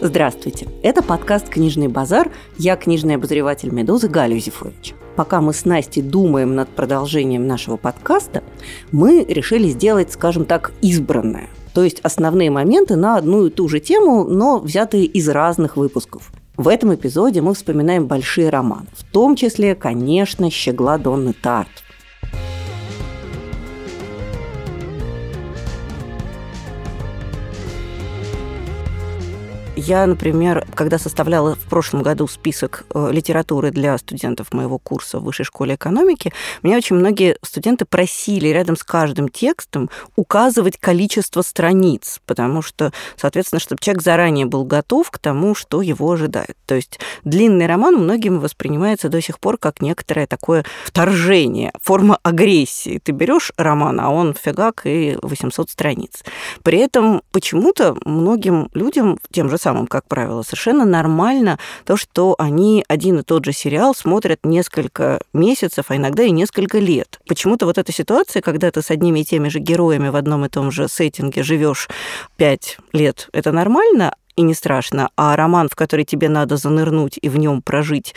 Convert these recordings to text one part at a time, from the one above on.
Здравствуйте, это подкаст «Книжный базар». Я книжный обозреватель «Медузы» Галя Юзефович. Пока мы с Настей думаем над продолжением нашего подкаста, мы решили сделать, скажем так, избранное. То есть основные моменты на одну и ту же тему, но взятые из разных выпусков. В этом эпизоде мы вспоминаем большие романы, в том числе, конечно, «Щегла» Донны Тартт. Я, например, когда составляла в прошлом году список литературы для студентов моего курса в Высшей школе экономики, меня очень многие студенты просили рядом с каждым текстом указывать количество страниц, потому что, соответственно, чтобы человек заранее был готов к тому, что его ожидает. То есть длинный роман многим воспринимается до сих пор как некоторое такое вторжение, форма агрессии. Ты берешь роман, а он фигак и 800 страниц. При этом почему-то многим людям, тем же самым, как правило, совершенно нормально то, что они один и тот же сериал смотрят несколько месяцев, а иногда и несколько лет. Почему-то вот эта ситуация, когда ты с одними и теми же героями в одном и том же сеттинге живешь 5 лет, это нормально и не страшно, а роман, в который тебе надо занырнуть и в нем прожить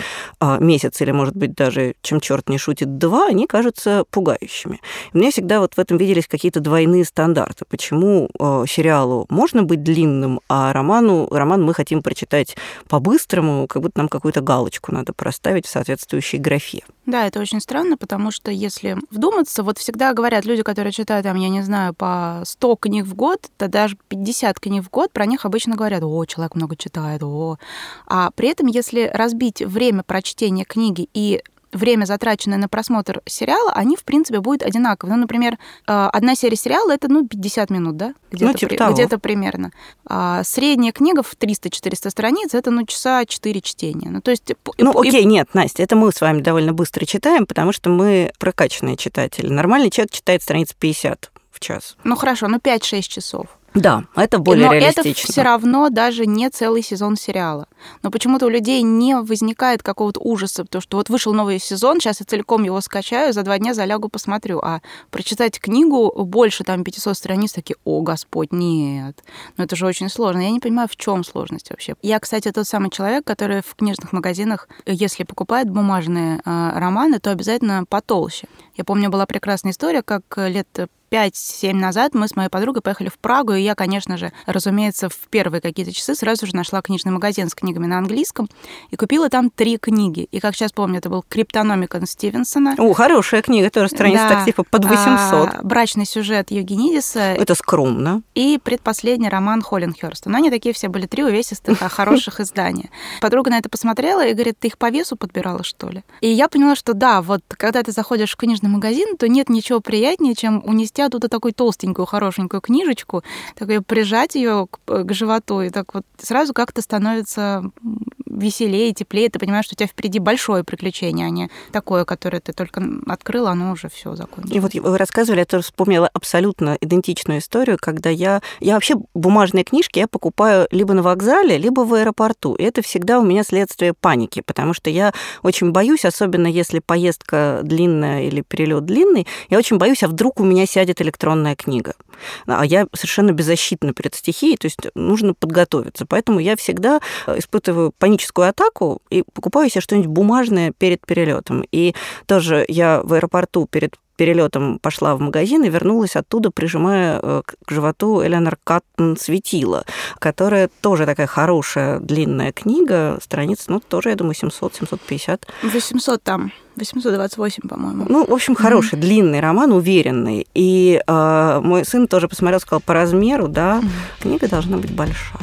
месяц или, может быть, даже чем черт не шутит, 2, они кажутся пугающими. И мне всегда вот в этом виделись какие-то двойные стандарты. Почему сериалу можно быть длинным, а роман мы хотим прочитать по-быстрому, как будто нам какую-то галочку надо проставить в соответствующей графе. Да, это очень странно, потому что если вдуматься, вот всегда говорят люди, которые читают, там, я не знаю, по 100 книг в год, да даже 50 книг в год, про них обычно говорят: о, человек много читает, о. А при этом, если разбить время прочтения книги и время, затраченное на просмотр сериала, они, в принципе, будут одинаковы. Ну, например, одна серия сериала — это, 50 минут, да? Где-то, где-то примерно. А средняя книга в 300-400 страниц — это, часа 4 чтения. То есть... Нет, Настя, это мы с вами довольно быстро читаем, потому что мы прокачанные читатели. Нормальный человек читает страниц 50 в час. 5-6 часов. Да, это более реалистично. Но это все равно даже не целый сезон сериала. Но почему-то у людей не возникает какого-то ужаса, потому что вот вышел новый сезон, сейчас я целиком его скачаю, за 2 дня залягу, посмотрю. А прочитать книгу больше 500 страниц, такие: о, Господь, нет. Это же очень сложно. Я не понимаю, в чем сложность вообще. Я, кстати, тот самый человек, который в книжных магазинах, если покупает бумажные романы, то обязательно потолще. Я помню, была прекрасная история, как лет 5-7 назад мы с моей подругой поехали в Прагу, и я, конечно же, разумеется, в первые какие-то часы сразу же нашла книжный магазин с книгами на английском и купила там 3 книги. И, как сейчас помню, это был «Криптономикон» Стивенсона. О, хорошая книга, тоже страница, да, так типа под 800. «Брачный сюжет» Евгенидиса. Это скромно. И предпоследний роман Холлингхёрста. Но они такие все были 3 увесистых, хороших издания. Подруга на это посмотрела и говорит: ты их по весу подбирала, что ли? И я поняла, что да, вот когда ты заходишь в книжный магазин, то нет ничего приятнее, чем унести оттуда такую толстенькую, хорошенькую книжечку, такой, прижать ее к животу, и так вот сразу как-то становится веселее, теплее. Ты понимаешь, что у тебя впереди большое приключение, а не такое, которое ты только открыла, оно уже все закончилось. И вот вы рассказывали, я тоже вспомнила абсолютно идентичную историю, когда я вообще бумажные книжки я покупаю либо на вокзале, либо в аэропорту. И это всегда у меня следствие паники, потому что я очень боюсь, особенно если поездка длинная или перелет длинный, я очень боюсь, а вдруг у меня сядет электронная книга. А я совершенно беззащитна перед стихией, то есть нужно подготовиться. Поэтому я всегда испытываю паническую атаку и покупаю себе что-нибудь бумажное перед перелетом. И тоже я в аэропорту перед перелетом пошла в магазин и вернулась оттуда, прижимая к животу Элеанор Каттон «Светила», которая тоже такая хорошая длинная книга, страниц, тоже, я думаю, 700-750. 800 там. 828, по-моему. В общем, хороший, длинный роман, уверенный. И мой сын тоже посмотрел, сказал: по размеру, да, книга должна быть большая.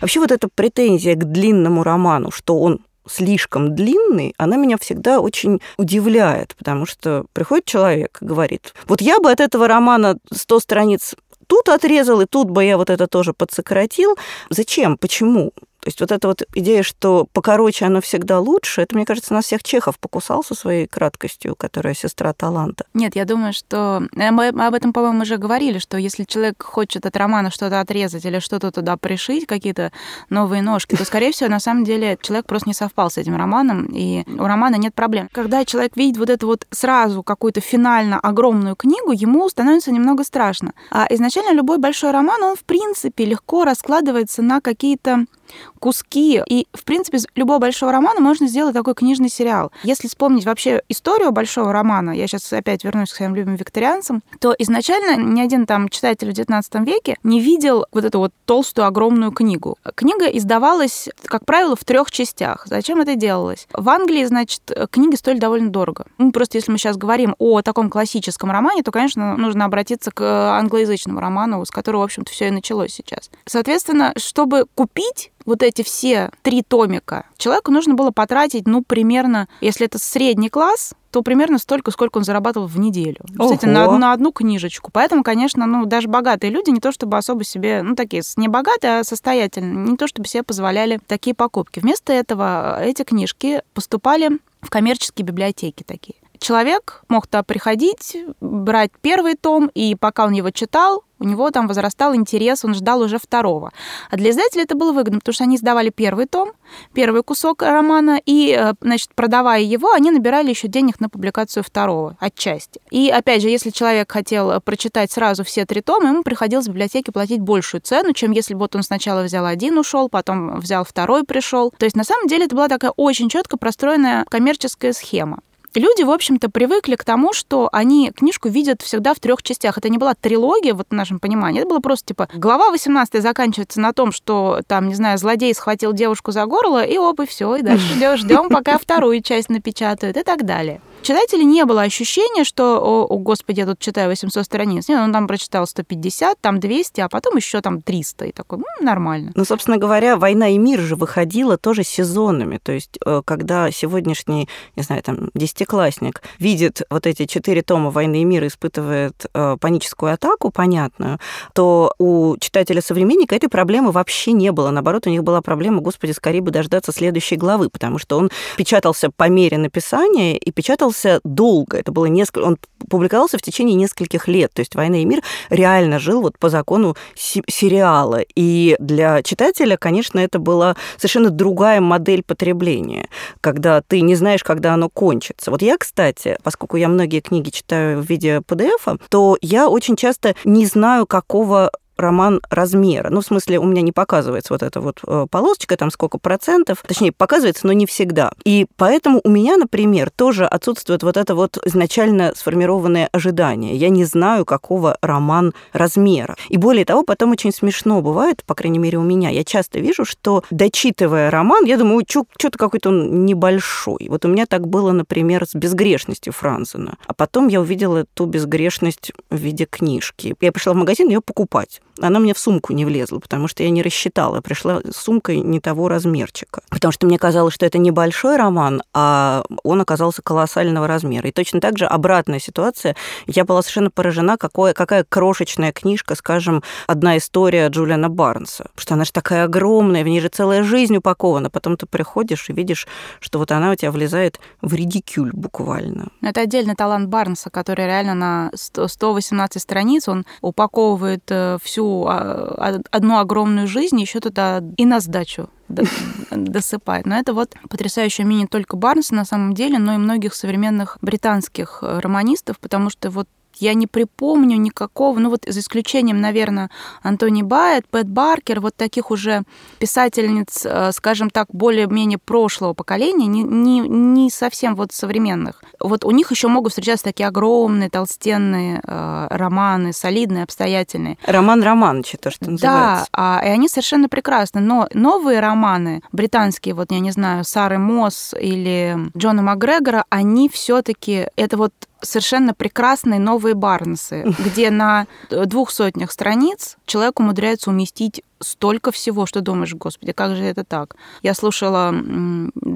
Вообще вот эта претензия к длинному роману, что он слишком длинный, она меня всегда очень удивляет, потому что приходит человек и говорит: вот я бы от этого романа 100 страниц тут отрезал, и тут бы я вот это тоже подсократил. Зачем? Почему? То есть вот эта вот идея, что покороче оно всегда лучше, это, мне кажется, нас всех Чехов покусал со своей краткостью, которая сестра таланта. Нет, я думаю, что... Мы об этом, по-моему, уже говорили, что если человек хочет от романа что-то отрезать или что-то туда пришить, какие-то новые ножки, то, скорее всего, на самом деле человек просто не совпал с этим романом, и у романа нет проблем. Когда человек видит вот эту вот сразу какую-то финально огромную книгу, ему становится немного страшно. А изначально любой большой роман, он, в принципе, легко раскладывается на какие-то куски. И, в принципе, из любого большого романа можно сделать такой книжный сериал. Если вспомнить вообще историю большого романа, я сейчас опять вернусь к своим любимым викторианцам, то изначально ни один там читатель в XIX веке не видел вот эту вот толстую огромную книгу. Книга издавалась, как правило, в 3 частях. Зачем это делалось? В Англии, значит, книги стоили довольно дорого. Ну, просто если мы сейчас говорим о таком классическом романе, то, конечно, нужно обратиться к англоязычному роману, с которого, в общем-то, все и началось сейчас. Соответственно, чтобы купить вот эти все 3 томика, человеку нужно было потратить, ну, примерно, если это средний класс, то примерно столько, сколько он зарабатывал в неделю. Кстати, на одну книжечку. Поэтому, конечно, ну, даже богатые люди не то чтобы особо себе, ну, такие не богатые, а состоятельные, не то чтобы себе позволяли такие покупки. Вместо этого эти книжки поступали в коммерческие библиотеки такие. Человек мог туда приходить, брать первый том, и пока он его читал, у него там возрастал интерес, он ждал уже 2-го. А для издателей это было выгодно, потому что они издавали первый том, первый кусок романа, и, значит, продавая его, они набирали еще денег на публикацию 2-го отчасти. И, опять же, если человек хотел прочитать сразу все 3 тома, ему приходилось в библиотеке платить большую цену, чем если бы вот он сначала взял 1, ушел, потом взял 2, пришел. То есть, на самом деле, это была такая очень четко простроенная коммерческая схема. Люди, в общем-то, привыкли к тому, что они книжку видят всегда в 3 частях. Это не была трилогия, вот в нашем понимании. Это было просто, типа, глава 18 заканчивается на том, что, там, не знаю, злодей схватил девушку за горло, и оп, и все, и дальше ждем, пока 2-ю часть напечатают, и так далее. У читателей не было ощущения, что, о, господи, я тут читаю 800 страниц. Нет, он там прочитал 150, там 200, а потом еще там 300. И такой, нормально. Ну, собственно говоря, «Война и мир» же выходила тоже сезонами. То есть, когда сегодняшний, не знаю, там, 10-классник видит вот эти 4 тома «Войны и мир», испытывает паническую атаку, понятную, то у читателя-современника этой проблемы вообще не было. Наоборот, у них была проблема, господи, скорее бы дождаться следующей главы, потому что он печатался по мере написания и печатался долго. Это было несколько... Он публиковался в течение нескольких лет. То есть «Война и мир» реально жил вот по закону сериала. И для читателя, конечно, это была совершенно другая модель потребления, когда ты не знаешь, когда оно кончится. Вот я, кстати, поскольку я многие книги читаю в виде PDF, то я очень часто не знаю, какого роман размера. Ну, в смысле, у меня не показывается вот эта вот полосочка, там сколько процентов. Точнее, показывается, но не всегда. И поэтому у меня, например, тоже отсутствует вот это вот изначально сформированное ожидание. Я не знаю, какого роман размера. И более того, потом очень смешно бывает, по крайней мере, у меня. Я часто вижу, что, дочитывая роман, я думаю, что-то какой-то он небольшой. Вот у меня так было, например, с «Безгрешностью» Франзена. А потом я увидела эту «Безгрешность» в виде книжки. Я пришла в магазин ее покупать. Она мне в сумку не влезла, потому что я не рассчитала. Пришла с сумкой не того размерчика. Потому что мне казалось, что это небольшой роман, а он оказался колоссального размера. И точно так же обратная ситуация. Я была совершенно поражена, какая крошечная книжка, скажем, «Одна история» Джулиана Барнса. Потому что она же такая огромная, в ней же целая жизнь упакована. Потом ты приходишь и видишь, что вот она у тебя влезает в редикюль буквально. Это отдельный талант Барнса, который реально на 118 страниц он упаковывает всю одну огромную жизнь, еще туда и на сдачу досыпает. Но это вот потрясающее умение не только Барнса на самом деле, но и многих современных британских романистов, потому что вот я не припомню никакого, ну вот за исключением, наверное, Антони Байет, Пэт Баркер, вот таких уже писательниц, скажем так, более-менее прошлого поколения, не совсем вот современных. Вот у них еще могут встречаться такие огромные, толстенные романы, солидные, обстоятельные. Роман Романовича, то, что называется. Да, и они совершенно прекрасны. Но новые романы, британские, вот я не знаю, Сары Мосс или Джона Макгрегора, они все-таки, это вот совершенно прекрасные новые Барнсы, где на 200 страниц человек умудряется уместить столько всего, что думаешь, господи, как же это так? Я слушала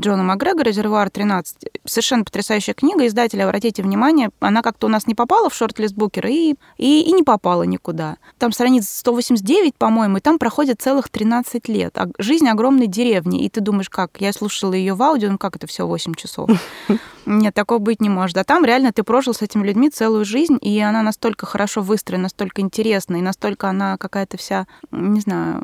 Джона Макгрегора «Резервуар 13». Совершенно потрясающая книга. Издатели, обратите внимание, она как-то у нас не попала в шорт-лист Букера и не попала никуда. Там страница 189, по-моему, и там проходит целых 13 лет. Жизнь огромной деревни. И ты думаешь, как? Я слушала ее в аудио, ну как это все 8 часов? Нет, такого быть не может. А там реально ты прожил с этими людьми целую жизнь, и она настолько хорошо выстроена, настолько интересна, и настолько она какая-то вся, не знаю,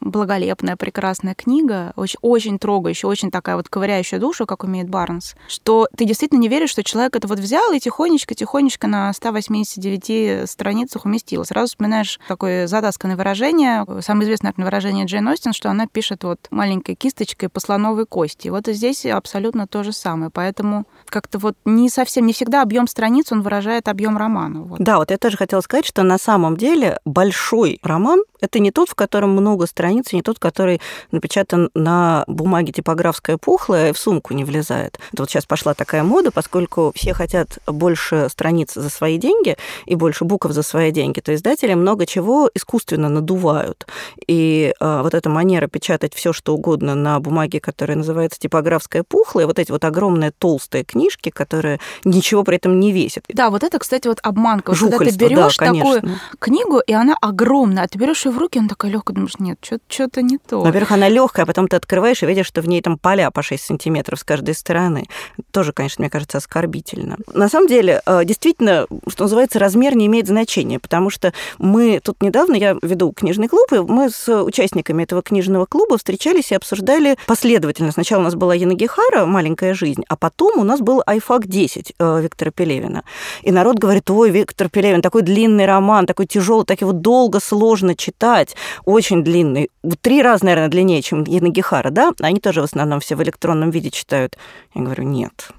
благолепная, прекрасная книга, очень, очень трогающая, очень такая вот ковыряющая душу, как умеет Барнс, что ты действительно не веришь, что человек это вот взял и тихонечко-тихонечко на 189 страницах уместил. Сразу вспоминаешь такое затасканное выражение, самое известное выражение Джейн Остин, что она пишет вот маленькой кисточкой по слоновой кости. Вот и здесь абсолютно то же самое. Поэтому как-то вот не совсем, не всегда объем страниц, он выражает объем романа. Вот. Да, вот я тоже хотела сказать, что на самом деле большой роман — это не тот, в котором много страниц, не тот, который напечатан на бумаге типографская пухлая, в сумку не влезает. Это вот сейчас пошла такая мода, поскольку все хотят больше страниц за свои деньги и больше букв за свои деньги, то издатели много чего искусственно надувают. И вот эта манера печатать все, что угодно на бумаге, которая называется типографская пухлая, вот эти вот огромные толстые книжки, которые ничего при этом не весят. Да, вот это, кстати, вот обманка. Жухольство, когда ты берешь такую книгу, и она огромная, а ты берешь ее в руки, она такая легкая, думаешь, нет, что-то не то. Во-первых, она легкая, а потом ты открываешь и видишь, что в ней там поля по 6 сантиметров с каждой стороны. Тоже, конечно, мне кажется, оскорбительно. На самом деле, действительно, что называется, размер не имеет значения, потому что мы тут недавно, я веду книжный клуб, и мы с участниками этого книжного клуба встречались и обсуждали последовательно. Сначала у нас была Яна Гихара «Маленькая жизнь», а потом у нас был «Айфак-10» Виктора Пелевина. И народ говорит, ой, Виктор Пелевин, такой длинный роман, такой тяжелый, так его долго, сложно читать, очень длинный. 3 раза, наверное, длиннее, чем Яна Гихара, да? Они тоже в основном все в электронном виде читают. Я говорю, нет.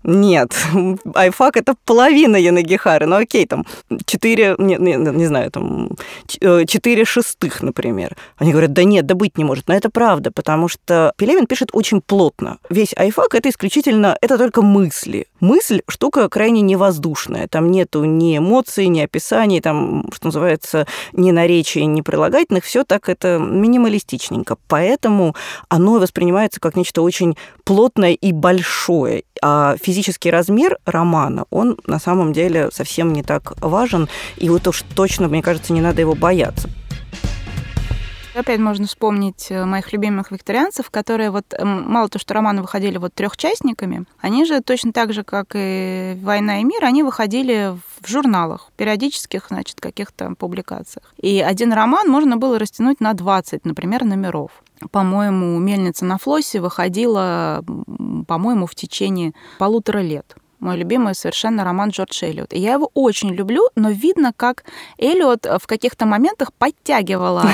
Айфак — это половина Яны Гихары. Ну, окей, там, 4/6, например. Они говорят, да нет, да быть не может. Но это правда, потому что Пелевин пишет очень плотно. Весь Айфак — это исключительно, это только мысли. Мысль — штука крайне невоздушная. Там нету ни эмоций, ни описаний, там, что называется, ни наречий, ни прилагательных. Все так это минималистично. Поэтому оно воспринимается как нечто очень плотное и большое. А физический размер романа, он на самом деле совсем не так важен. И вот уж точно, мне кажется, не надо его бояться. Опять можно вспомнить моих любимых викторианцев, которые вот, мало то, что романы выходили вот трехчастниками, они же точно так же, как и «Война и мир», они выходили в журналах, периодических, значит, каких-то публикациях. И один роман можно было растянуть на 20, например, номеров. По-моему, «Мельница на флосе» выходила, по-моему, в течение полутора лет. Мой любимый совершенно роман Джордж Элиот. И я его очень люблю, но видно, как Элиот в каких-то моментах подтягивала.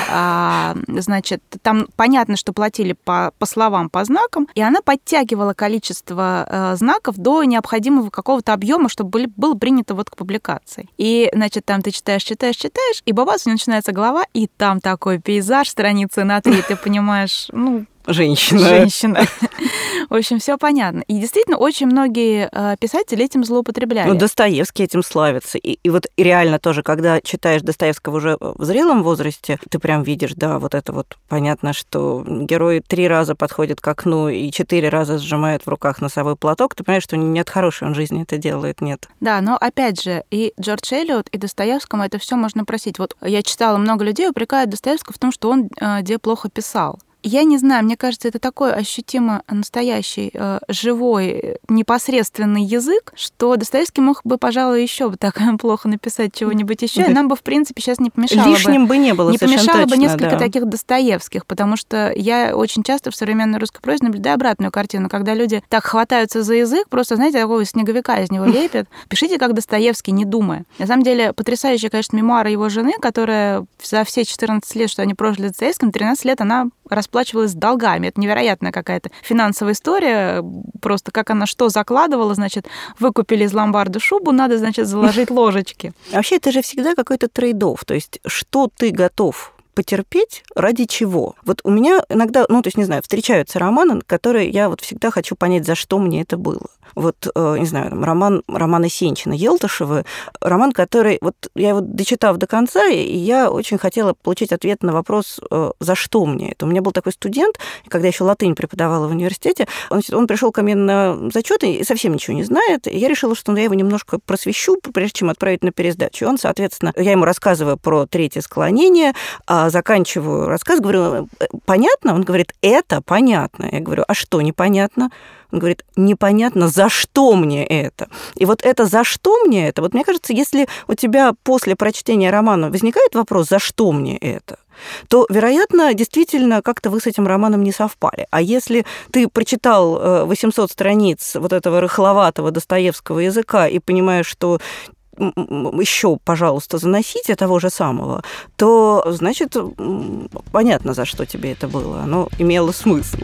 Значит, там понятно, что платили по словам, по знакам, и она подтягивала количество знаков до необходимого какого-то объема, чтобы было принято вот к публикации. И, значит, там ты читаешь, и бабац, у него начинается глава, и там такой пейзаж, страницы на 3, ты понимаешь, ну... Женщина. В общем, все понятно. И действительно, очень многие писатели этим злоупотребляли. Ну, Достоевский этим славится. И вот реально тоже, когда читаешь Достоевского уже в зрелом возрасте, ты прям видишь, да, вот это вот понятно, что герой 3 раза подходит к окну и 4 раза сжимает в руках носовой платок. Ты понимаешь, что нет хорошей он жизни это делает, нет. Да, но опять же, и Джордж Элиот, и Достоевскому это все можно просить. Вот я читала, много людей упрекают Достоевского в том, что он где плохо писал. Я не знаю, мне кажется, это такой ощутимо настоящий, живой, непосредственный язык, что Достоевский мог бы, пожалуй, еще бы так плохо написать чего-нибудь еще, и нам бы, в принципе, сейчас не помешало. Лишним бы не было, не помешало точно, бы несколько таких Достоевских, потому что я очень часто в современной русской прозе наблюдаю обратную картину, когда люди так хватаются за язык, просто, знаете, такого снеговика из него лепят. Пишите как Достоевский, не думая. На самом деле, потрясающие, конечно, мемуары его жены, которая за все 14 лет, что они прожили Достоевским, 13 лет она расплачивалась долгами. Это невероятная какая-то финансовая история. Просто как она что закладывала, значит, выкупили из ломбарда шубу, надо, значит, заложить ложечки. Вообще, это же всегда какой-то трейд-офф. То есть, что ты готов потерпеть ради чего? Вот у меня иногда, встречаются романы, которые я вот всегда хочу понять, за что мне это было. вот, не знаю, там, роман Сенчина, Елтышевы, роман, который, вот я его дочитав до конца, и я очень хотела получить ответ на вопрос, за что мне это. У меня был такой студент, когда я еще латынь преподавала в университете, он пришел ко мне на зачет и совсем ничего не знает, и я решила, что я его немножко просвещу, прежде чем отправить на пересдачу. И он, соответственно, я ему рассказываю про третье склонение, заканчиваю рассказ, говорю, понятно? Он говорит, это понятно. Я говорю, а что непонятно? Он говорит, непонятно, за что мне это? И вот это «за что мне это?» Вот мне кажется, если у тебя после прочтения романа возникает вопрос «за что мне это?», то, вероятно, действительно как-то вы с этим романом не совпали. А если ты прочитал 800 страниц вот этого рыхловатого достоевского языка и понимаешь, что еще, пожалуйста, заносите того же самого, то, значит, понятно, за что тебе это было. Оно имело смысл.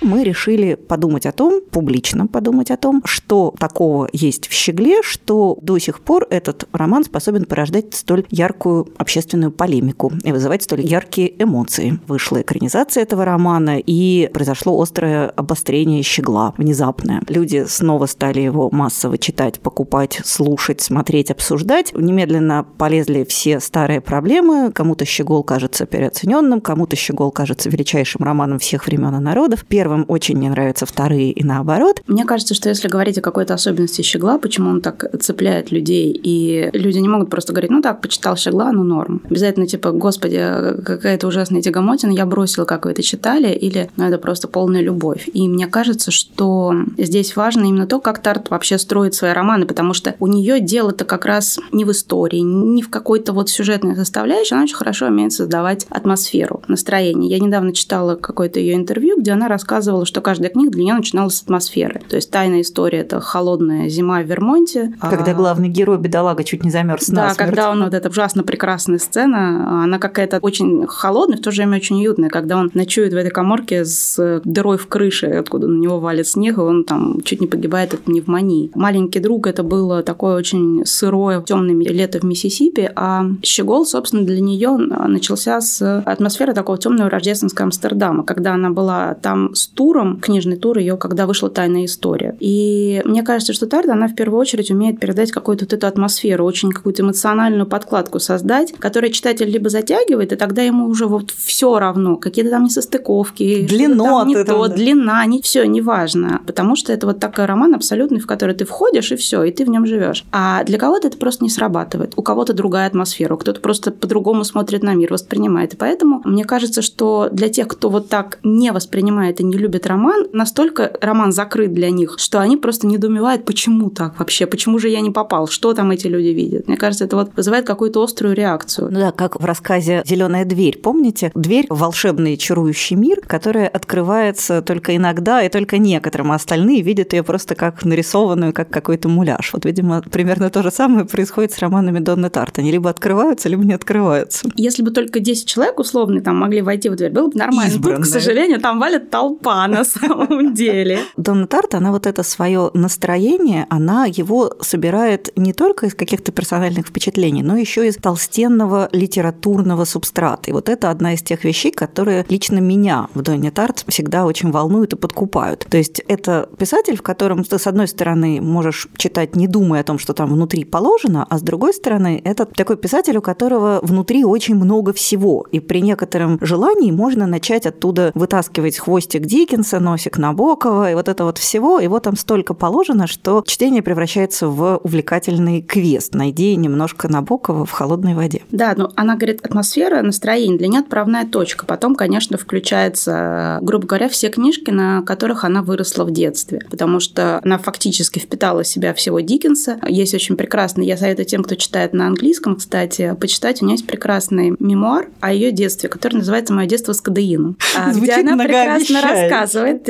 Мы решили подумать о том, публично подумать о том, что такого есть в «Щегле», что до сих пор этот роман способен порождать столь яркую общественную полемику и вызывать столь яркие эмоции. Вышла экранизация этого романа, и произошло острое обострение «Щегла», внезапное. Люди снова стали его массово читать, покупать, слушать, смотреть, обсуждать. Немедленно полезли все старые проблемы. Кому-то «Щегол» кажется переоцененным, кому-то «Щегол» кажется величайшим романом всех времен и народов. Первым очень не нравятся вторые и наоборот. Мне кажется, что если говорить о какой-то особенности «Щегла», почему он так цепляет людей, и люди не могут просто говорить, ну так, почитал «Щегла», ну норм. Обязательно типа, господи, какая-то ужасная тягомотина, я бросила, как вы это читали, или ну это просто полная любовь. И мне кажется, что здесь важно именно то, как Тартт вообще строит свои романы, потому что у нее дело-то как раз не в истории, не в какой-то вот сюжетной составляющей, она очень хорошо умеет создавать атмосферу, настроение. Я недавно читала какое-то ее интервью, где она рассказывала, что каждая книга для нее начиналась с атмосферы. То есть «Тайная история» — это холодная зима в Вермонте. Когда главный герой, бедолага, чуть не замерз насмерть. Да, когда он, вот эта ужасно прекрасная сцена, она какая-то очень холодная, в то же время очень уютная, когда он ночует в этой каморке с дырой в крыше, откуда на него валит снег, и он там чуть не погибает от пневмонии. «Маленький друг» — это было такое очень сырое, темное лето в Миссисипи, а «Щегол», собственно, для нее начался с атмосферы такого темного рождественского Амстердама, когда она была там с туром, книжный тур ее, когда вышла «Тайная история». И мне кажется, что Тартт, она в первую очередь умеет передать какую-то вот эту атмосферу, очень какую-то эмоциональную подкладку создать, которую читатель либо затягивает, и тогда ему уже вот все равно, какие-то там несостыковки, длина, не то, да. Длина, не все, неважно, потому что это вот такой роман абсолютный, в который ты входишь, и все, и ты в нем живешь. А для кого-то это просто не срабатывает, у кого-то другая атмосфера, кто-то просто по-другому смотрит на мир, воспринимает. И поэтому мне кажется, что для тех, кто вот так не воспринимает и не любят роман, настолько роман закрыт для них, что они просто недоумевают, почему так вообще, почему же я не попал, что там эти люди видят. Мне кажется, это вот вызывает какую-то острую реакцию. Ну да, как в рассказе «Зеленая дверь», помните? Дверь в волшебный чарующий мир, которая открывается только иногда и только некоторым, а остальные видят ее просто как нарисованную, как какой-то муляж. Вот, видимо, примерно то же самое происходит с романами Донны Тартт. Они либо открываются, либо не открываются. Если бы только 10 человек условно там могли войти в дверь, было бы нормально. Тут, к сожалению, там валят толпу. На самом деле. Донна Тартт, она вот это свое настроение, она его собирает не только из каких-то персональных впечатлений, но еще из толстенного литературного субстрата. И вот это одна из тех вещей, которые лично меня в Донне Тартт всегда очень волнуют и подкупают. То есть это писатель, в котором ты, с одной стороны, можешь читать, не думая о том, что там внутри положено, а с другой стороны, это такой писатель, у которого внутри очень много всего. И при некотором желании можно начать оттуда вытаскивать хвостик Диккенса, носик Набокова и вот это вот всего. Его там столько положено, что чтение превращается в увлекательный квест. Найди немножко Набокова в холодной воде. Да, ну она говорит, атмосфера, настроение, для нее отправная точка. Потом, конечно, включается, грубо говоря, все книжки, на которых она выросла в детстве, потому что она фактически впитала в себя всего Диккенса. Есть очень прекрасный, я советую тем, кто читает на английском, кстати, почитать. У нее есть прекрасный мемуар о ее детстве, который называется «Мое детство с кодеином», где она прекрасно рассказывает,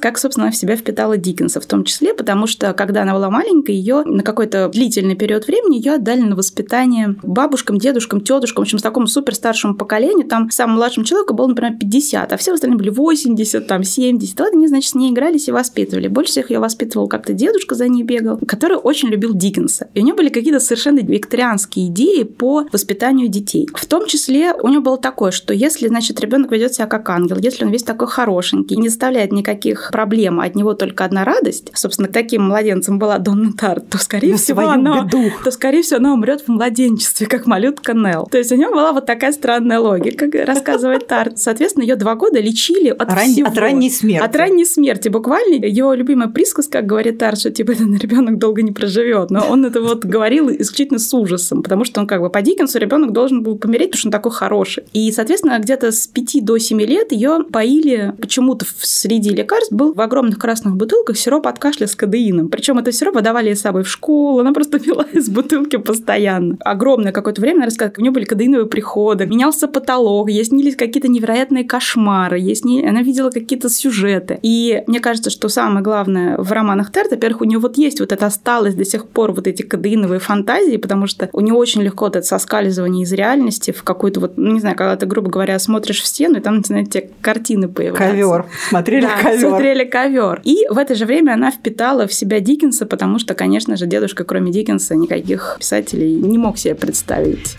как, собственно, она в себя впитала Диккенса, в том числе, потому что, когда она была маленькой, ее на какой-то длительный период времени ее отдали на воспитание бабушкам, дедушкам, тетушкам, в общем, с такому суперстаршему поколению, там самым младшим человеком было, например, 50, а все остальные были 80, там, 70, вот они, значит, с ней игрались и воспитывали. Больше всех ее воспитывал как-то дедушка, за ней бегал, который очень любил Диккенса. И у нее были какие-то совершенно викторианские идеи по воспитанию детей. В том числе у нее было такое, что если, значит, ребенок ведет себя как ангел, если он весь такой хороший, хорошенький, не доставляет никаких проблем, от него только одна радость. Собственно, таким младенцем была Донна Тартт, то, скорее всего, она умрет в младенчестве, как малютка Нелл. То есть у нее была вот такая странная логика, рассказывает Тартт. Соответственно, ее 2 года лечили от всего. От ранней смерти. От ранней смерти. Буквально ее любимая присказка, говорит Тартт, что типа этот ребенок долго не проживет. Но он это вот говорил исключительно с ужасом, потому что он как бы по Диккенсу ребенок должен был помереть, потому что он такой хороший. И, соответственно, где-то с 5 до 7 лет ее поили почему-то среди лекарств был в огромных красных бутылках сироп от кашля с кодеином. Причем этот сироп выдавали с собой в школу, она просто пила из бутылки постоянно. Огромное какое-то время, рассказывает, у нее были кодеиновые приходы, менялся потолок, ей снились какие-то невероятные кошмары, она видела какие-то сюжеты. И мне кажется, что самое главное в романах Тартт, во-первых, у нее вот есть вот это осталось до сих пор вот эти кодеиновые фантазии, потому что у нее очень легко вот это соскальзывание из реальности в какую-то вот, не знаю, когда ты, грубо говоря, смотришь в стену, и там начинают тебе картины появляются. Ковер. Смотрели ковер. И в это же время она впитала в себя Диккенса, потому что, конечно же, дедушка, кроме Диккенса, никаких писателей не мог себе представить.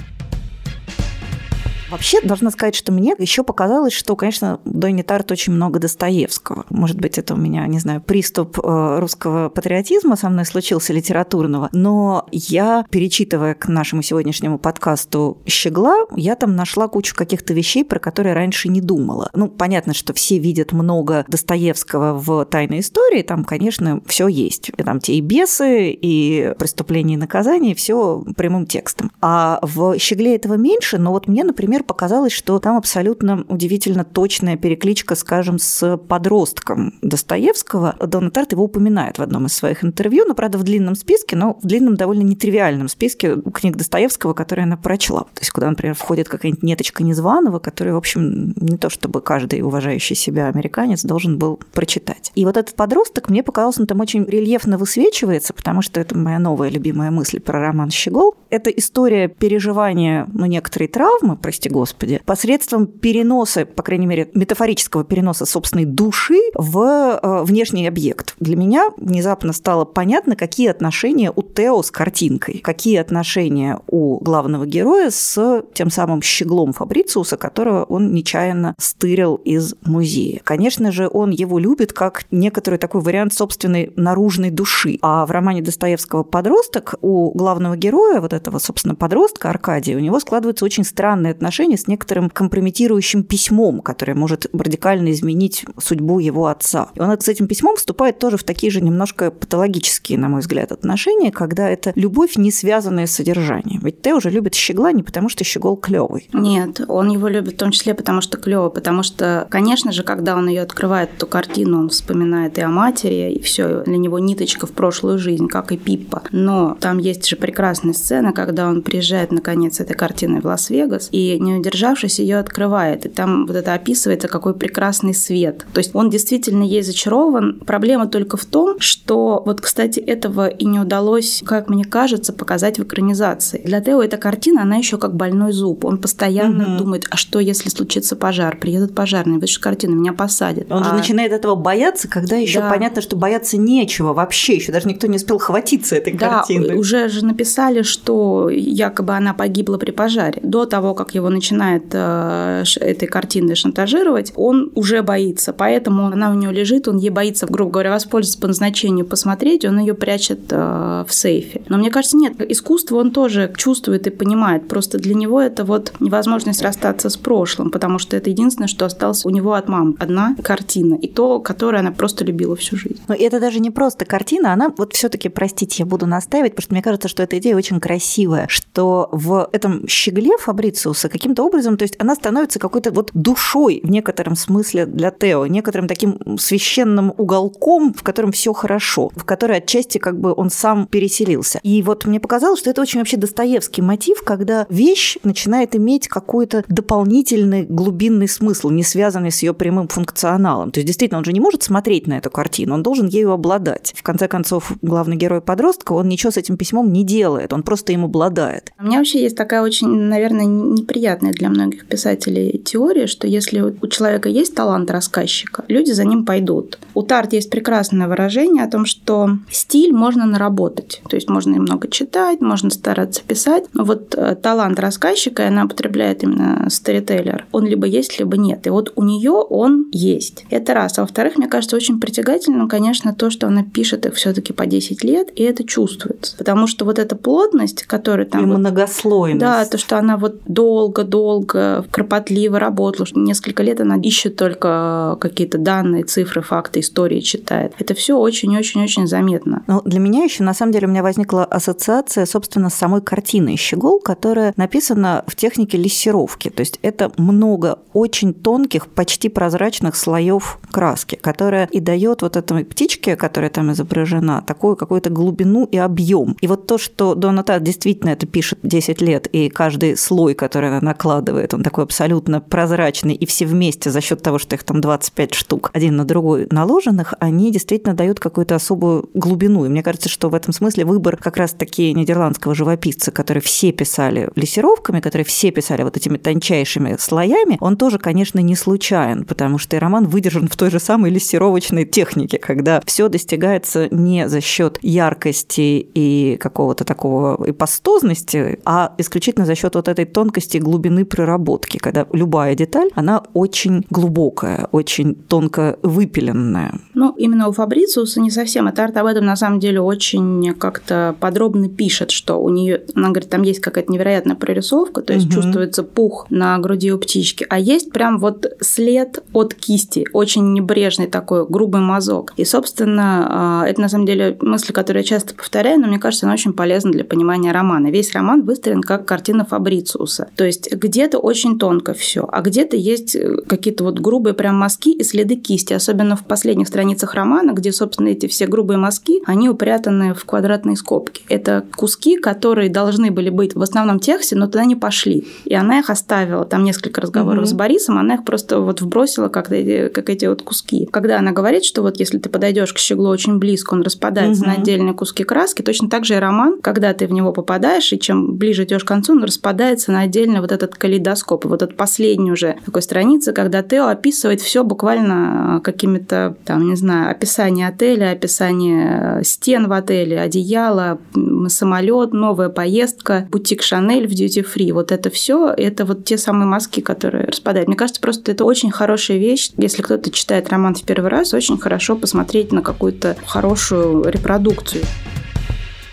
Вообще, должна сказать, что мне еще показалось, что, конечно, в Донне Тартт очень много Достоевского. Может быть, это у меня, не знаю, приступ русского патриотизма со мной случился, литературного. Но я, перечитывая к нашему сегодняшнему подкасту «Щегла», я там нашла кучу каких-то вещей, про которые раньше не думала. Ну, понятно, что все видят много Достоевского в «Тайной истории». Там, конечно, все есть. Там те и бесы, и преступления и наказания, все прямым текстом. А в «Щегле» этого меньше, но вот мне, например, показалось, что там абсолютно удивительно точная перекличка, скажем, с подростком Достоевского. Донна Тартт его упоминает в одном из своих интервью, но, правда, в длинном списке, но в длинном довольно нетривиальном списке книг Достоевского, которые она прочла. То есть, куда, например, входит какая-нибудь Неточка Незваного, которую, в общем, не то чтобы каждый уважающий себя американец должен был прочитать. И вот этот подросток, мне показалось, он там очень рельефно высвечивается, потому что это моя новая любимая мысль про роман «Щегол». Это история переживания, некоторой травмы, прости господи, посредством переноса, по крайней мере, метафорического переноса собственной души в внешний объект. Для меня внезапно стало понятно, какие отношения у Тео с картинкой, какие отношения у главного героя с тем самым щеглом Фабрициуса, которого он нечаянно стырил из музея. Конечно же, он его любит как некоторый такой вариант собственной наружной души. А в романе Достоевского «Подросток» у главного героя, вот этого, собственно, подростка Аркадия, у него складывается очень странное отношения с некоторым компрометирующим письмом, которое может радикально изменить судьбу его отца. И он с этим письмом вступает тоже в такие же немножко патологические, на мой взгляд, отношения, когда это любовь, не связанная с содержанием. Ведь Тео уже любит щегла не потому, что щегол клёвый. Нет, он его любит в том числе потому, что клёвый, потому что, конечно же, когда он ее открывает, эту картину, он вспоминает и о матери, и все для него ниточка в прошлую жизнь, как и Пиппа. Но там есть же прекрасная сцена, когда он приезжает, наконец, с этой картиной в Лас-Вегас, и не удержавшись, ее открывает. И там вот это описывается, какой прекрасный свет. То есть он действительно ей зачарован. Проблема только в том, что вот, кстати, этого и не удалось, как мне кажется, показать в экранизации. Для Тео эта картина, она еще как больной зуб. Он постоянно думает, а что, если случится пожар? Приедут пожарные, видишь, картину, меня посадят. Он же начинает этого бояться, когда еще понятно, что бояться нечего вообще. Еще даже никто не успел хватиться этой картины. Да, уже же написали, что якобы она погибла при пожаре. До того, как его начинает этой картиной шантажировать, он уже боится. Поэтому она у него лежит, он ей боится, грубо говоря, воспользоваться по назначению, посмотреть, он ее прячет в сейфе. Но мне кажется, нет, искусство он тоже чувствует и понимает. Просто для него это вот невозможность расстаться с прошлым, потому что это единственное, что осталось у него от мамы. Одна картина, и то, которую она просто любила всю жизнь. Но это даже не просто картина, она вот все-таки, простите, я буду настаивать, потому что мне кажется, что эта идея очень красивая, что в этом щегле Фабрициуса каким-то образом, то есть она становится какой-то вот душой в некотором смысле для Тео, некоторым таким священным уголком, в котором все хорошо, в который отчасти как бы он сам переселился. И вот мне показалось, что это очень вообще достоевский мотив, когда вещь начинает иметь какой-то дополнительный глубинный смысл, не связанный с ее прямым функционалом. То есть действительно он же не может смотреть на эту картину, он должен ею обладать. В конце концов, главный герой подростка, он ничего с этим письмом не делает, он просто им обладает. У меня вообще есть такая очень, наверное, неприятная невероятная для многих писателей теория, что если у человека есть талант рассказчика, люди за ним пойдут. У Тартт есть прекрасное выражение о том, что стиль можно наработать. То есть можно немного читать, можно стараться писать. Но вот талант рассказчика, и она употребляет именно сторителлер, он либо есть, либо нет. И вот у нее он есть. Это раз. А во-вторых, мне кажется, очень притягательным, конечно, то, что она пишет их все-таки по 10 лет, и это чувствуется. Потому что вот эта плотность, которая там... И вот, многослойность. Да, то, что она вот долго-долго, кропотливо работала, что несколько лет она ищет только какие-то данные, цифры, факты, истории читает. Это все очень-очень-очень заметно. Но для меня еще, на самом деле, у меня возникла ассоциация, собственно, с самой картиной «Щегол», которая написана в технике лессировки. То есть это много очень тонких, почти прозрачных слоев краски, которая и дает вот этой птичке, которая там изображена, такую какую-то глубину и объем. И вот то, что Донна Тартт действительно это пишет 10 лет, и каждый слой, который она накладывает, он такой абсолютно прозрачный, и все вместе за счет того, что их там 25 штук один на другой наложенных, они действительно дают какую-то особую глубину. И мне кажется, что в этом смысле выбор как раз-таки нидерландского живописца, который все писали лессировками, который все писали вот этими тончайшими слоями, он тоже, конечно, не случайен, потому что и роман выдержан в той же самой лессировочной технике, когда все достигается не за счет яркости и какого-то такого ипостозности, а исключительно за счет вот этой тонкости и глубины проработки, когда любая деталь, она очень глубокая, очень тонко выпиленная. Ну, именно у Фабрициуса не совсем. Тартт об этом, на самом деле, очень как-то подробно пишет, что у нее, она говорит, там есть какая-то невероятная прорисовка, то есть чувствуется пух на груди у птички, а есть прям вот след от кисти, очень небрежный такой грубый мазок. И, собственно, это, на самом деле, мысль, которую я часто повторяю, но мне кажется, она очень полезна для понимания романа. Весь роман выстроен как картина Фабрициуса. То есть где-то очень тонко все, а где-то есть какие-то вот грубые прям мазки и следы кисти, особенно в последних страницах романа, где, собственно, эти все грубые мазки, они упрятаны в квадратные скобки. Это куски, которые должны были быть в основном тексте, но туда не пошли. И она их оставила. Там несколько разговоров с Борисом, она их просто вот вбросила как эти вот куски. Когда она говорит, что вот если ты подойдешь к щеглу очень близко, он распадается на отдельные куски краски, точно так же и роман, когда ты в него попадаешь, и чем ближе идешь к концу, он распадается на отдельно вот этот калейдоскоп. И вот от последней уже такой страницы, когда Тео описывает все буквально какими-то, там, не знаю, описание отеля, описание стен в отеле, одеяло, самолет, новая поездка, бутик Шанель в дьюти-фри. Вот это все, это вот те самые мазки, которые распадают. Мне кажется, просто это очень хорошая вещь. Если кто-то читает роман в первый раз, очень хорошо посмотреть на какую-то хорошую репродукцию.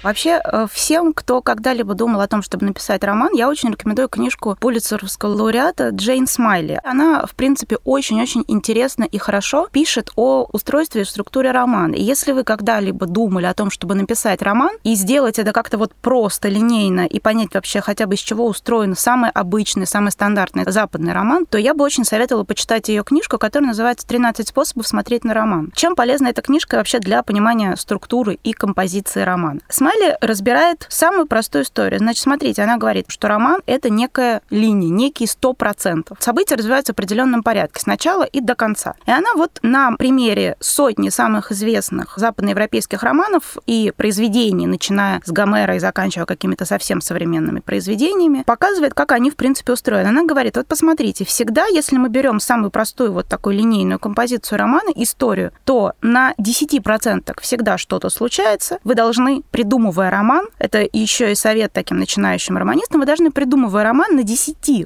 Вообще, всем, кто когда-либо думал о том, чтобы написать роман, я очень рекомендую книжку пулитцеровского лауреата Джейн Смайли. Она, в принципе, очень-очень интересно и хорошо пишет о устройстве и структуре романа. И если вы когда-либо думали о том, чтобы написать роман, и сделать это как-то вот просто, линейно, и понять вообще хотя бы, из чего устроен самый обычный, самый стандартный западный роман, то я бы очень советовала почитать ее книжку, которая называется «13 способов смотреть на роман». Чем полезна эта книжка вообще для понимания структуры и композиции романа? Смайли разбирает самую простую историю. Значит, смотрите, она говорит, что роман — это некая линия, некий 100%. События развиваются в определенном порядке, с начала и до конца. И она вот на примере сотни самых известных западноевропейских романов и произведений, начиная с Гомера и заканчивая какими-то совсем современными произведениями, показывает, как они, в принципе, устроены. Она говорит, вот посмотрите, всегда, если мы берем самую простую вот такую линейную композицию романа, историю, то на 10% всегда что-то случается. Вы должны придумать, придумывая роман, это еще и совет таким начинающим романистам, вы должны, придумывая роман, на 10%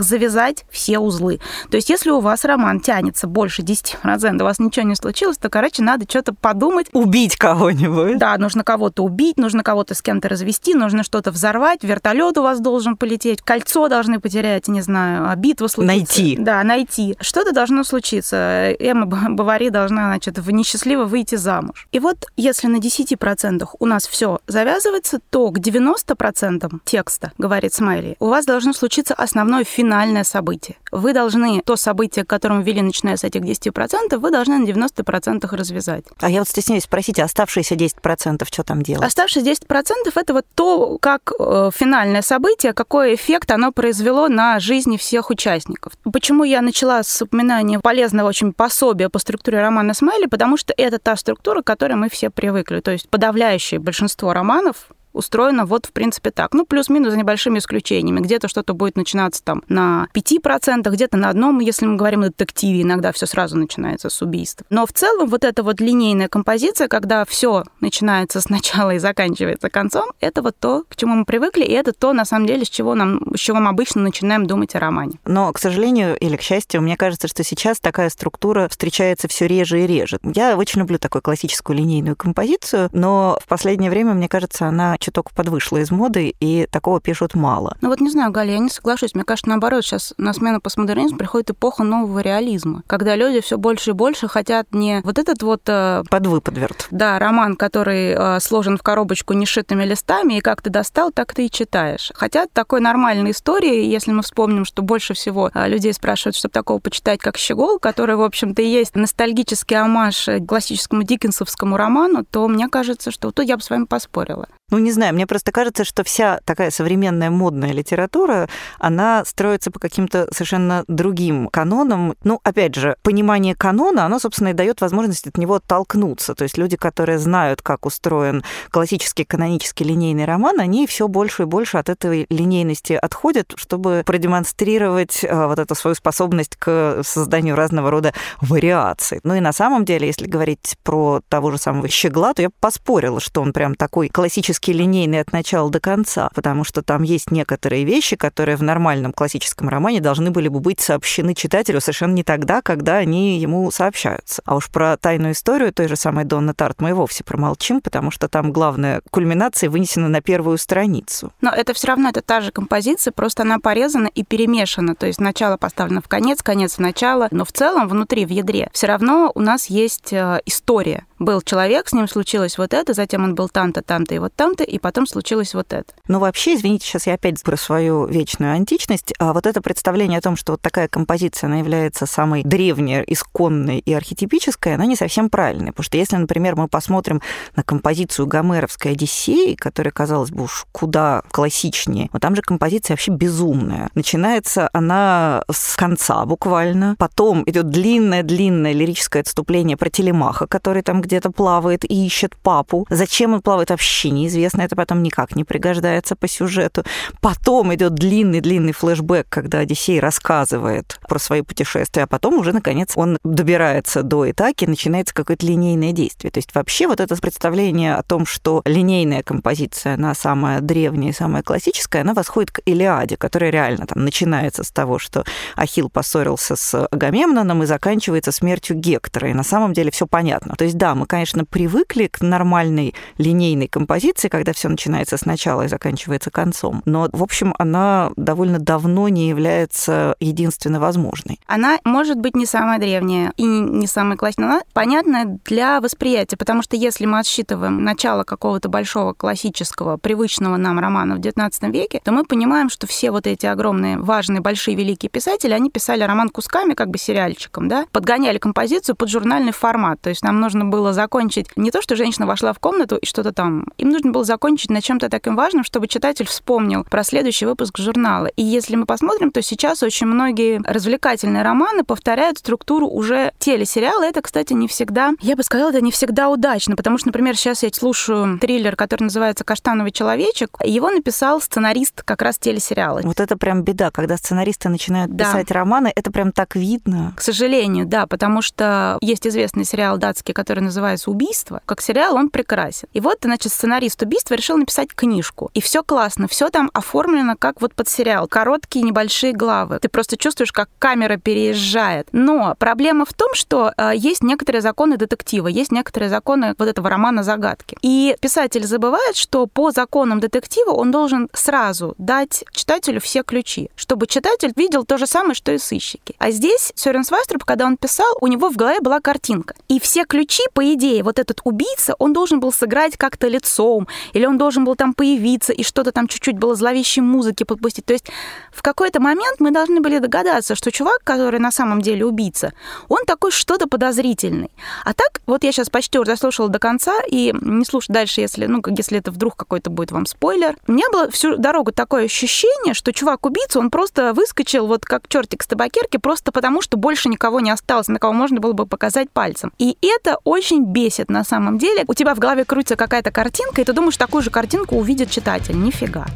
завязать все узлы. То есть, если у вас роман тянется больше 10%, у вас ничего не случилось, то, короче, надо что-то подумать. Убить кого-нибудь. Да, нужно кого-то убить, нужно кого-то с кем-то развести, нужно что-то взорвать, вертолет у вас должен полететь, кольцо должны потерять, не знаю, битва случится. Найти. Да, найти. Что-то должно случиться. Эмма Бавари должна, значит, несчастливо выйти замуж. И вот, если на 10% у нас все завязывается, то к 90% текста, говорит Смайли, у вас должно случиться основное финальное событие. Вы должны то событие, к которому вели, начиная с этих 10%, вы должны на 90% развязать. А я вот стесняюсь спросить, оставшиеся 10% что там делать? Оставшиеся 10% это вот то, как финальное событие, какой эффект оно произвело на жизни всех участников. Почему я начала с упоминания полезного очень пособия по структуре романа Смайли? Потому что это та структура, к которой мы все привыкли. То есть подавляющее большинство романов устроено вот, в принципе, так. Ну, плюс-минус, за небольшими исключениями. Где-то что-то будет начинаться там на 5%, где-то на одном, если мы говорим о детективе, иногда все сразу начинается с убийства. Но в целом вот эта вот линейная композиция, когда все начинается сначала и заканчивается концом, это вот то, к чему мы привыкли, и это то, на самом деле, с чего мы обычно начинаем думать о романе. Но, к сожалению или к счастью, мне кажется, что сейчас такая структура встречается все реже и реже. Я очень люблю такую классическую линейную композицию, но в последнее время, мне кажется, она чуток подвышла из моды, и такого пишут мало. Ну вот не знаю, Галя, я не соглашусь. Мне кажется, наоборот, сейчас на смену постмодернизму приходит эпоха нового реализма, когда люди все больше и больше хотят не вот этот вот... Подвыподверт. Да, роман, который сложен в коробочку нешитыми листами, и как ты достал, так ты и читаешь. Хотят такой нормальной истории, если мы вспомним, что больше всего людей спрашивают, чтобы такого почитать, как «Щегол», который, в общем-то, и есть ностальгический оммаж классическому диккенсовскому роману, то мне кажется, что то я бы с вами поспорила. Ну, не знаю, мне просто кажется, что вся такая современная модная литература, она строится по каким-то совершенно другим канонам. Ну, опять же, понимание канона, оно, собственно, и дает возможность от него оттолкнуться. То есть люди, которые знают, как устроен классический канонический линейный роман, они все больше и больше от этой линейности отходят, чтобы продемонстрировать вот эту свою способность к созданию разного рода вариаций. Ну и на самом деле, если говорить про того же самого «Щегла», то я поспорила, что он прям такой классический линейный от начала до конца, потому что там есть некоторые вещи, которые в нормальном классическом романе должны были бы быть сообщены читателю совершенно не тогда, когда они ему сообщаются. А уж про «Тайную историю» той же самой Донны Тартт мы и вовсе промолчим, потому что там главная кульминация вынесена на первую страницу. Но это все равно это та же композиция, просто она порезана и перемешана, то есть начало поставлено в конец, конец в начало, но в целом внутри, в ядре, все равно у нас есть история. Был человек, с ним случилось вот это, затем он был там-то, там-то и вот там-то, и потом случилось вот это. Ну, вообще, извините, сейчас я опять про свою вечную античность, а вот это представление о том, что вот такая композиция, она является самой древней, исконной и архетипической, она не совсем правильная, потому что если, например, мы посмотрим на композицию гомеровской «Одиссеи», которая, казалось бы, уж куда классичнее, но там же композиция вообще безумная. Начинается она с конца буквально, потом идет длинное-длинное лирическое отступление про Телемаха, который там где-то плавает и ищет папу. Зачем он плавает, вообще неизвестно. Это потом никак не пригождается по сюжету. Потом идет длинный-длинный флешбэк, когда Одиссей рассказывает про свои путешествия, а потом уже, наконец, он добирается до Итаки, начинается какое-то линейное действие. То есть вообще вот это представление о том, что линейная композиция, она самая древняя и самая классическая, она восходит к Илиаде, которая реально там начинается с того, что Ахилл поссорился с Агамемноном и заканчивается смертью Гектора. И на самом деле все понятно. То есть, да, мы, конечно, привыкли к нормальной линейной композиции, когда все начинается сначала и заканчивается концом. Но, в общем, она довольно давно не является единственно возможной. Она может быть не самая древняя и не самая классная. Она понятная для восприятия, потому что если мы отсчитываем начало какого-то большого классического, привычного нам романа в XIX веке, то мы понимаем, что все вот эти огромные, важные, большие, великие писатели, они писали роман кусками, как бы сериальчиком, да, подгоняли композицию под журнальный формат. То есть нам нужно было закончить не то, что женщина вошла в комнату и что-то там. Им нужно было закончить на чем-то таким важным, чтобы читатель вспомнил про следующий выпуск журнала. И если мы посмотрим, то сейчас очень многие развлекательные романы повторяют структуру уже телесериала. Это, кстати, не всегда, я бы сказала, это не всегда удачно, потому что, например, сейчас я слушаю триллер, который называется «Каштановый человечек». Его написал сценарист как раз телесериала. Вот это прям беда, когда сценаристы начинают писать романы, это прям так видно. К сожалению, да, потому что есть известный сериал датский, который называется «Убийство», как сериал он прекрасен. И вот, значит, сценарист «Убийства» решил написать книжку. И все классно, все там оформлено как вот под сериал. Короткие небольшие главы. Ты просто чувствуешь, как камера переезжает. Но проблема в том, что есть некоторые законы детектива, есть некоторые законы вот этого романа-загадки. И писатель забывает, что по законам детектива он должен сразу дать читателю все ключи, чтобы читатель видел то же самое, что и сыщики. А здесь Сёрен Свайструп, когда он писал, у него в голове была картинка. И все ключи, по идее, вот этот убийца, он должен был сыграть как-то лицом, или он должен был там появиться, и что-то там чуть-чуть было зловещей музыки подпустить. То есть в какой-то момент мы должны были догадаться, что чувак, который на самом деле убийца, он такой что-то подозрительный. А так, вот я сейчас почти уже дослушала до конца, и не слушать дальше, если, ну, если это вдруг какой-то будет вам спойлер. У меня было всю дорогу такое ощущение, что чувак-убийца, он просто выскочил вот как чертик с табакерки, просто потому, что больше никого не осталось, на кого можно было бы показать пальцем. И это очень бесит на самом деле. У тебя в голове крутится какая-то картинка, и ты думаешь, такую же картинку увидит читатель. Нифига.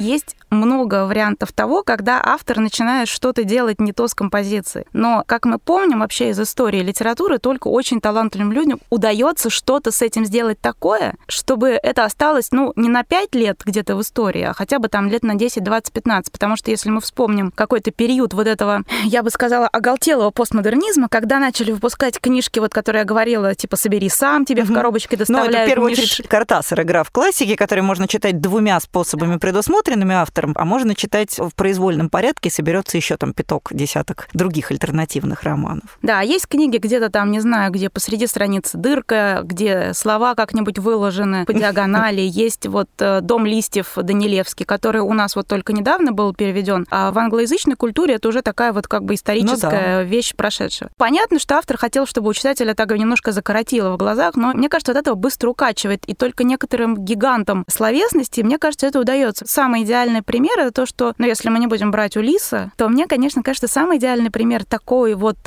Есть много вариантов того, когда автор начинает что-то делать не то с композицией. Но, как мы помним вообще из истории литературы, только очень талантливым людям удается что-то с этим сделать такое, чтобы это осталось, ну, не на 5 лет где-то в истории, а хотя бы там лет на 10, 20, 15. Потому что если мы вспомним какой-то период вот этого, я бы сказала, оголтелого постмодернизма, когда начали выпускать книжки, вот, которые я говорила, типа «Собери сам», тебе в коробочке доставляют. Ну, это в первую очередь Картасар, игра в классике, которую можно читать двумя способами предусмотренными автором, а можно читать в произвольном порядке, соберется еще там пяток, десяток других альтернативных романов. Да, есть книги где-то там, не знаю, где посреди страницы дырка, где слова как-нибудь выложены по диагонали. Есть вот «Дом листьев» Данилевский, который у нас вот только недавно был переведен, а в англоязычной культуре это уже такая вот как бы историческая вещь прошедшая. Понятно, что автор хотел, чтобы у читателя так немножко закоротило в глазах, но мне кажется, от этого быстро укачивает, и только некоторым гигантам словесности, мне кажется, это удается. Самый идеальный пример — это то, что, ну, если мы не будем брать Улисса, то мне, конечно, кажется, самый идеальный пример такой вот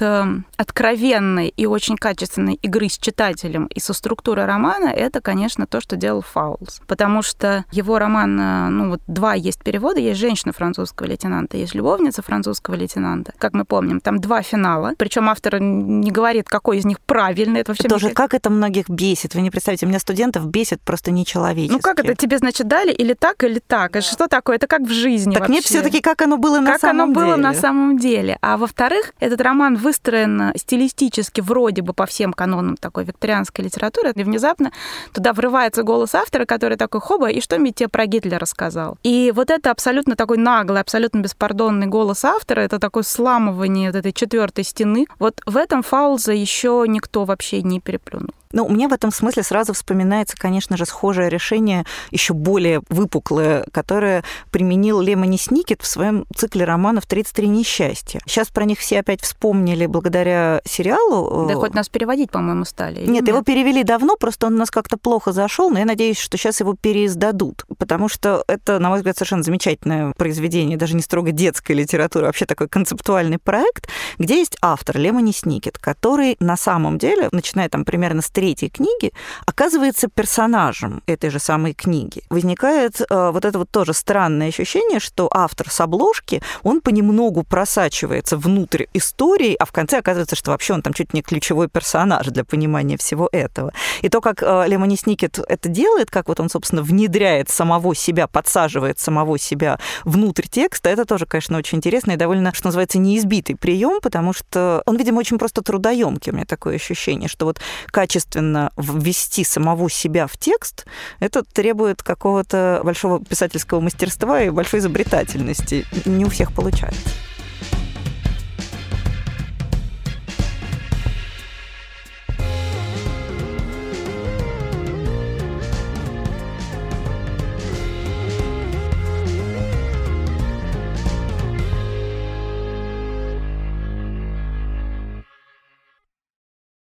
откровенной и очень качественной игры с читателем и со структурой романа — это, конечно, то, что делал Фаулс. Потому что его роман, ну, вот два есть перевода, есть «Женщина французского лейтенанта», есть «Любовница французского лейтенанта». Как мы помним, там два финала, причем автор не говорит, какой из них правильный. Это вообще тоже мне... как это многих бесит, вы не представляете, у меня студентов бесит просто нечеловечески. Ну как это, тебе, значит, дали или так, или так? Да. Что такое? Это как в жизни так вообще. Нет, все-таки как оно было на самом деле. Как оно было на самом деле. А во-вторых, этот роман выстроен стилистически вроде бы по всем канонам такой викторианской литературы, и внезапно туда врывается голос автора, который такой: хоба, и что мне тебе про Гитлера рассказал? И вот это абсолютно такой наглый, абсолютно беспардонный голос автора, это такое сламывание вот этой четвертой стены. Вот в этом Фаулза еще никто вообще не переплюнул. Ну, мне в этом смысле сразу вспоминается, конечно же, схожее решение, еще более выпуклое, которое применил Лемони Сникет в своем цикле романов «33 несчастья». Сейчас про них все опять вспомнили благодаря сериалу. Да хоть нас переводить, по-моему, стали. Нет, его перевели давно, просто он у нас как-то плохо зашел, но я надеюсь, что сейчас его переиздадут, потому что это, на мой взгляд, совершенно замечательное произведение, даже не строго детской литературы, вообще такой концептуальный проект, где есть автор Лемони Сникет, который на самом деле, начиная там примерно с третьей книги, оказывается персонажем этой же самой книги. Возникает вот это вот тоже странное ощущение, что автор с обложки, он понемногу просачивается внутрь истории, а в конце оказывается, что вообще он там чуть не ключевой персонаж для понимания всего этого. И то, как Лемони Сникет это делает, как вот он, собственно, внедряет самого себя, подсаживает самого себя внутрь текста, это тоже, конечно, очень интересный и довольно, что называется, неизбитый прием, потому что он, видимо, очень просто трудоемкий, у меня такое ощущение, что вот качество ввести самого себя в текст, это требует какого-то большого писательского мастерства и большой изобретательности. Не у всех получается.